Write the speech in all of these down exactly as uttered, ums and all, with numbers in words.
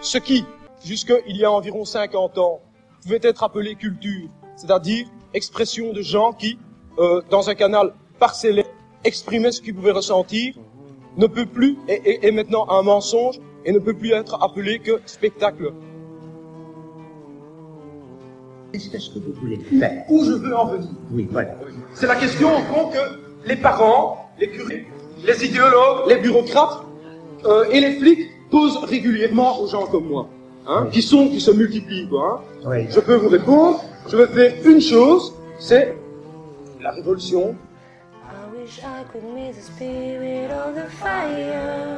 Ce qui, jusqu'il y a environ cinquante ans, pouvait être appelé culture, c'est-à-dire expression de gens qui, euh, dans un canal parcellaire, exprimaient ce qu'ils pouvaient ressentir, ne peut plus, et, et, et maintenant un mensonge, et ne peut plus être appelé que spectacle. Qu'est-ce que vous voulez faire? Où je veux en venir? Oui, voilà. C'est la question, au fond, que les parents, les curés, les idéologues, les bureaucrates euh, et les flics posent régulièrement aux gens comme moi, hein, oui. qui sont, qui se multiplient, quoi. Hein. Oui. Je peux vous répondre, je veux faire une chose, c'est la révolution. I wish I could meet the spirit of the fire,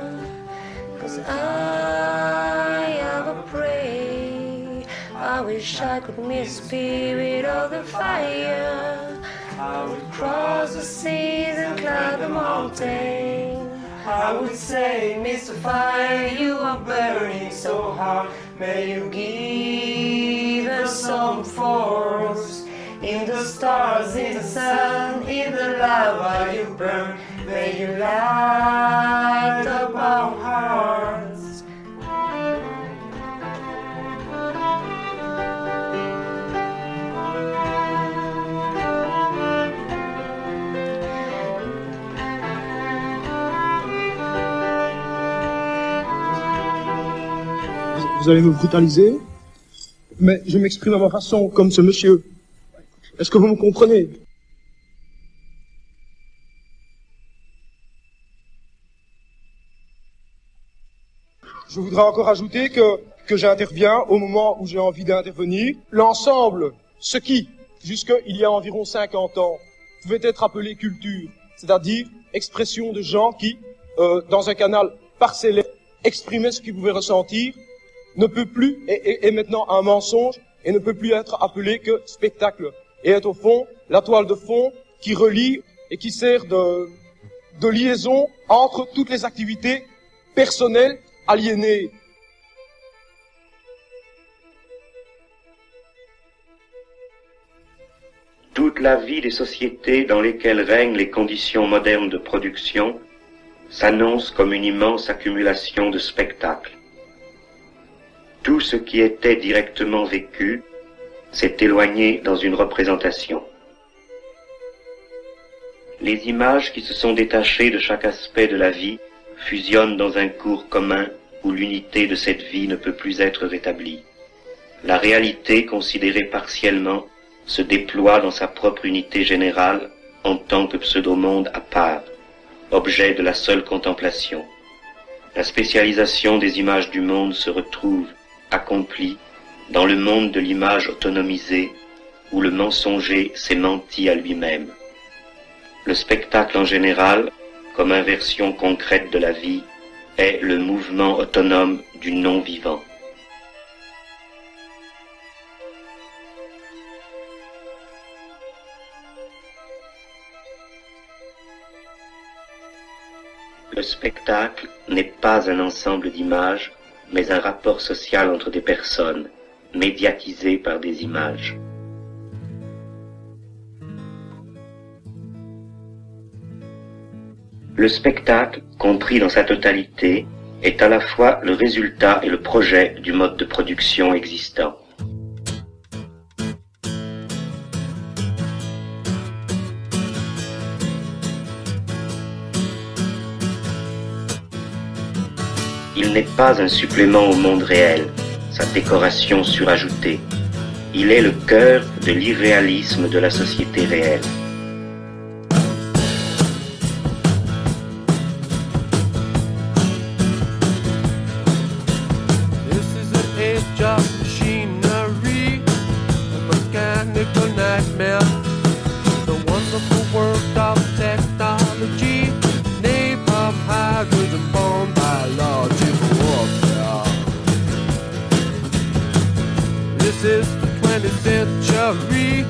'cause I am a prey. I wish I could meet the spirit of the fire. I would cross the seas and climb the mountain. I would say, Mister Fire, you are burning so hard. May you give us some force. In the stars, in the sun, in the lava you burn. May you light up our hearts. Vous allez me brutaliser, mais je m'exprime à ma façon, comme ce monsieur. Est-ce que vous me comprenez? Je voudrais encore ajouter que, que j'interviens au moment où j'ai envie d'intervenir. L'ensemble, ce qui, jusqu'il y a environ cinquante ans, pouvait être appelé culture, c'est-à-dire expression de gens qui, euh, dans un canal parcellaire, exprimaient ce qu'ils pouvaient ressentir, ne peut plus, et, et, et maintenant un mensonge, et ne peut plus être appelé que spectacle. Et est au fond la toile de fond qui relie et qui sert de, de liaison entre toutes les activités personnelles aliénées. Toute la vie des sociétés dans lesquelles règnent les conditions modernes de production s'annonce comme une immense accumulation de spectacles. Tout ce qui était directement vécu s'est éloigné dans une représentation. Les images qui se sont détachées de chaque aspect de la vie fusionnent dans un cours commun où l'unité de cette vie ne peut plus être rétablie. La réalité, considérée partiellement, se déploie dans sa propre unité générale en tant que pseudo-monde à part, objet de la seule contemplation. La spécialisation des images du monde se retrouve, accomplie, dans le monde de l'image autonomisée, où le mensonger s'est menti à lui-même. Le spectacle en général, comme inversion concrète de la vie, est le mouvement autonome du non-vivant. Le spectacle n'est pas un ensemble d'images, mais un rapport social entre des personnes, médiatisé par des images. Le spectacle, compris dans sa totalité, est à la fois le résultat et le projet du mode de production existant. Il n'est pas un supplément au monde réel, sa décoration surajoutée. Il est le cœur de l'irréalisme de la société réelle. This is the twentieth century,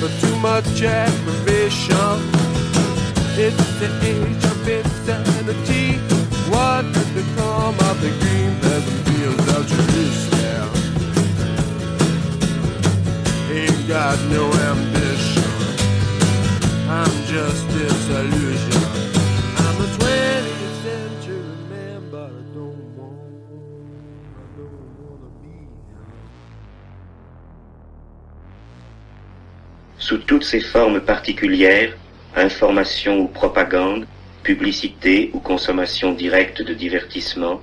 but too much aggravation. It's the age of insanity. What has become of the green peasant fields of Jerusalem? Ain't got no ambition, I'm just disillusioned. I'm a sous toutes ses formes particulières, information ou propagande, publicité ou consommation directe de divertissement,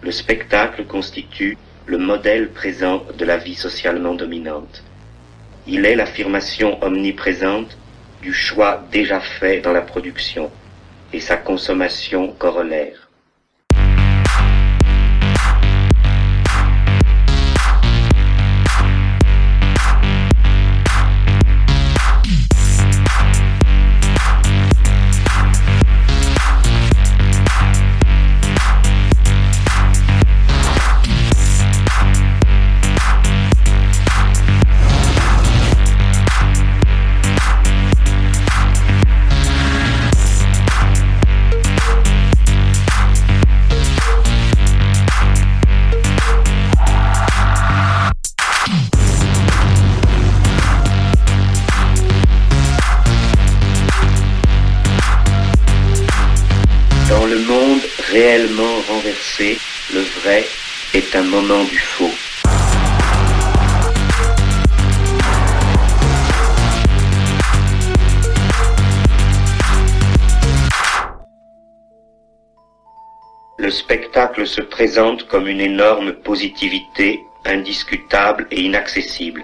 le spectacle constitue le modèle présent de la vie socialement dominante. Il est l'affirmation omniprésente du choix déjà fait dans la production et sa consommation corollaire. Réellement renversé, le vrai est un moment du faux. Le spectacle se présente comme une énorme positivité, indiscutable et inaccessible.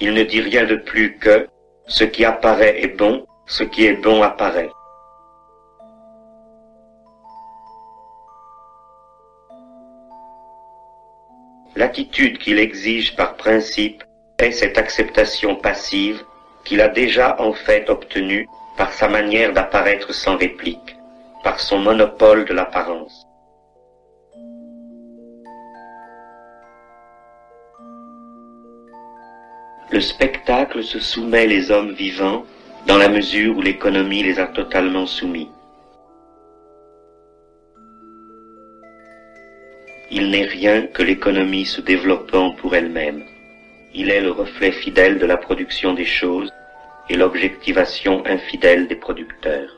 Il ne dit rien de plus que « ce qui apparaît est bon, ce qui est bon apparaît ». L'attitude qu'il exige par principe est cette acceptation passive qu'il a déjà en fait obtenue par sa manière d'apparaître sans réplique, par son monopole de l'apparence. Le spectacle se soumet les hommes vivants dans la mesure où l'économie les a totalement soumis. Il n'est rien que l'économie se développant pour elle-même. Il est le reflet fidèle de la production des choses et l'objectivation infidèle des producteurs.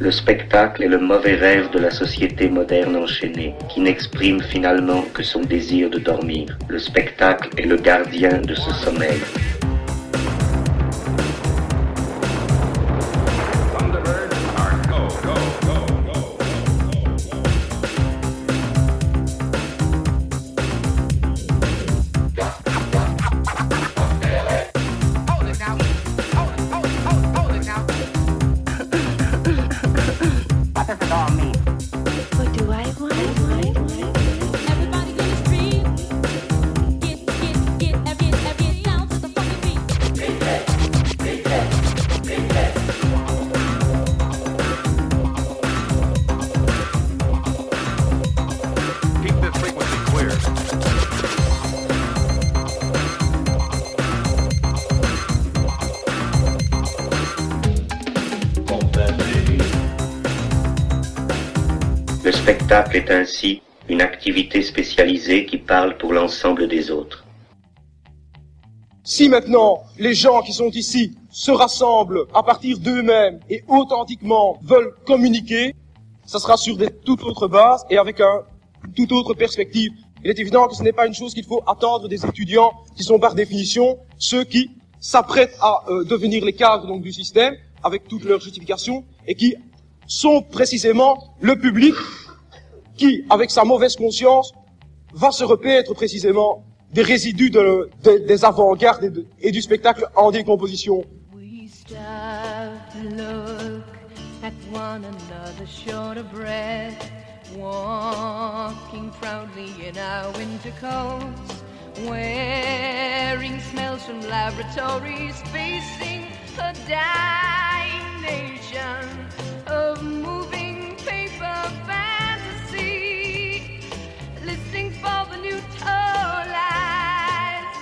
Le spectacle est le mauvais rêve de la société moderne enchaînée, qui n'exprime finalement que son désir de dormir. Le spectacle est le gardien de ce sommeil. Le spectacle est ainsi une activité spécialisée qui parle pour l'ensemble des autres. Si maintenant les gens qui sont ici se rassemblent à partir d'eux-mêmes et authentiquement veulent communiquer, ça sera sur des toutes autres bases et avec un, une toute autre perspective. Il est évident que ce n'est pas une chose qu'il faut attendre des étudiants qui sont par définition ceux qui s'apprêtent à euh, devenir les cadres donc, du système avec toutes leurs justifications et qui sont précisément le public qui, avec sa mauvaise conscience, va se repaître précisément des résidus de, de, des avant-gardes et, de, et du spectacle en décomposition. We start to look at one another short of breath, walking proudly in our winter coats, wearing smells from laboratories, facing a dying nation of moving paper fantasy, listening for the new toll lies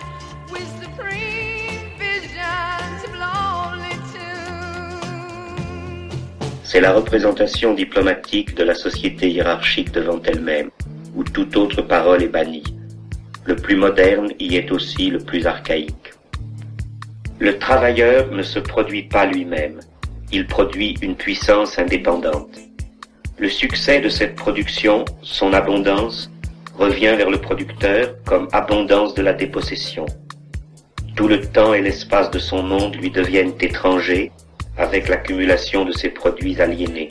with supreme visions of lonely tunes. C'est la représentation diplomatique de la société hiérarchique devant elle-même, où toute autre parole est bannie. Le plus moderne y est aussi le plus archaïque. Le travailleur ne se produit pas lui-même, il produit une puissance indépendante. Le succès de cette production, son abondance, revient vers le producteur comme abondance de la dépossession. Tout le temps et l'espace de son monde lui deviennent étrangers avec l'accumulation de ses produits aliénés.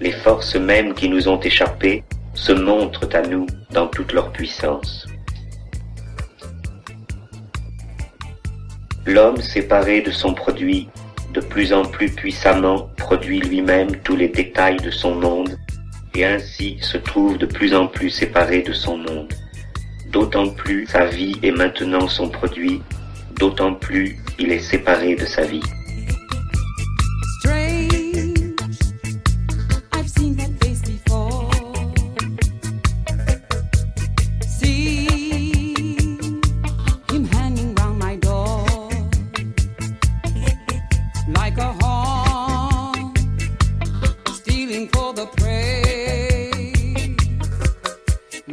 Les forces mêmes qui nous ont échappé se montrent à nous dans toute leur puissance. L'homme séparé de son produit, de plus en plus puissamment produit lui-même tous les détails de son monde et ainsi se trouve de plus en plus séparé de son monde. D'autant plus sa vie est maintenant son produit, d'autant plus il est séparé de sa vie.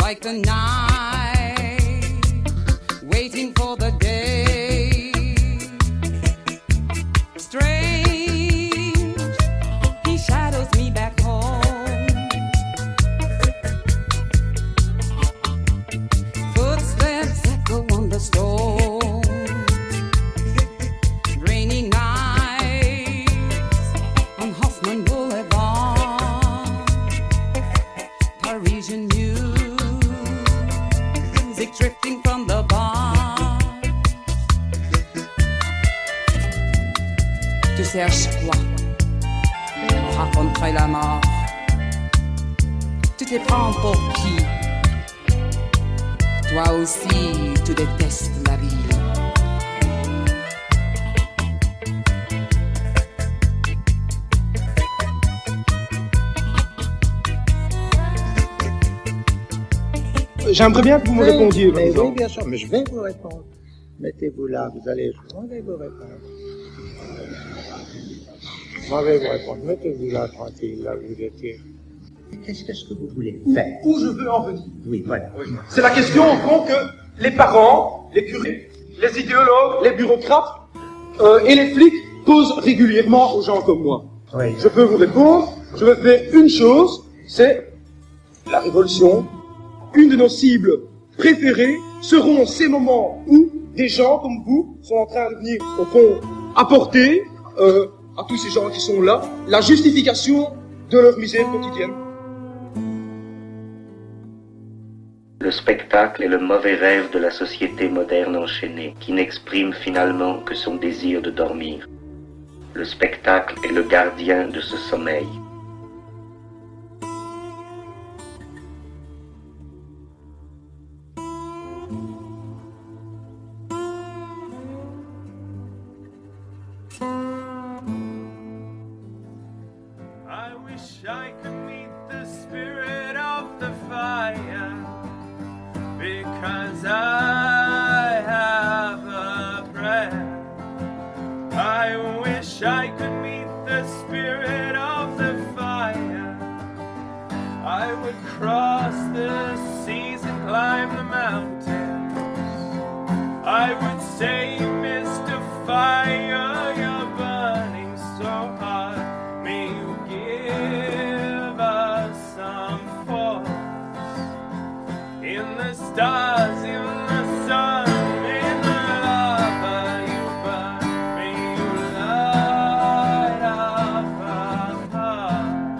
Like the night, waiting for the day. Strange, he shadows me back home. Footsteps echo on the stone. Rainy nights on Hoffman Boulevard. Parisian music. Drifting from the bar. Tu cherches quoi? On raconterait la mort. Tu te prends pour qui? Toi aussi, tu détestes la vie. J'aimerais bien que vous me oui, répondiez. Mais oui, bien sûr, mais je vais vous répondre. Mettez-vous là, vous allez, je vais vous répondre. Je vais vous répondre, mettez-vous là, tranquille, là, vous étiez. Qu'est-ce, qu'est-ce que vous voulez faire ? Où je veux en venir. Oui, voilà. Oui. C'est la question, au fond, que les parents, les curés, les idéologues, les bureaucrates euh, et les flics posent régulièrement aux gens comme moi. Oui. Je peux vous répondre, je vais faire une chose, c'est la révolution. Une de nos cibles préférées seront ces moments où des gens comme vous sont en train de venir, au fond, apporter euh, à tous ces gens qui sont là, la justification de leur misère quotidienne. Le spectacle est le mauvais rêve de la société moderne enchaînée, qui n'exprime finalement que son désir de dormir. Le spectacle est le gardien de ce sommeil. I could meet the spirit of the fire, because I have a prayer. I wish I could meet the spirit of the fire. I would cross the seas and climb the mountains. I would say, Mister Fire, you're burning so hard. In the stars, in the sun, in the lava you burn me, you light up our heart.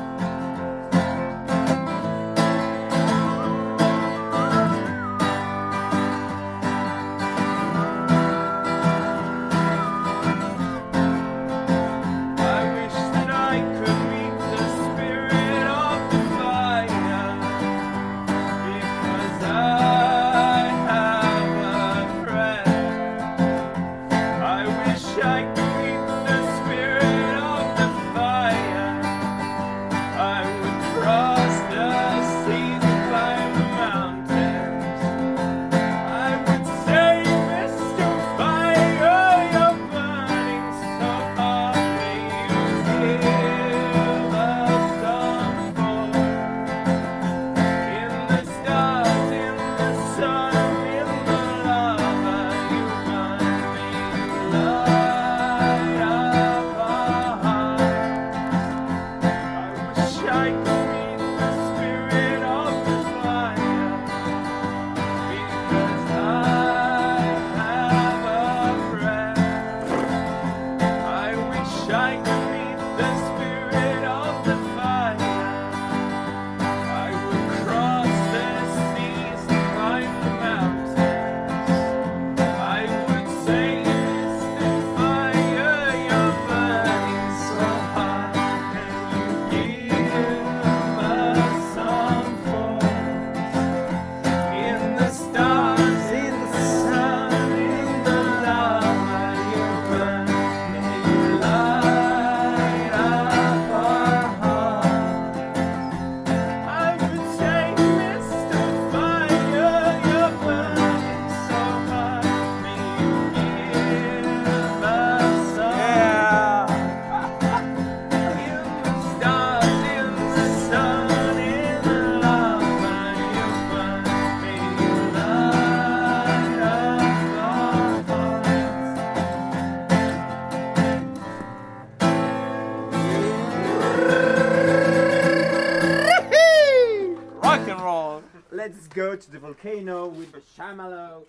Let's go to the volcano with the chamallow.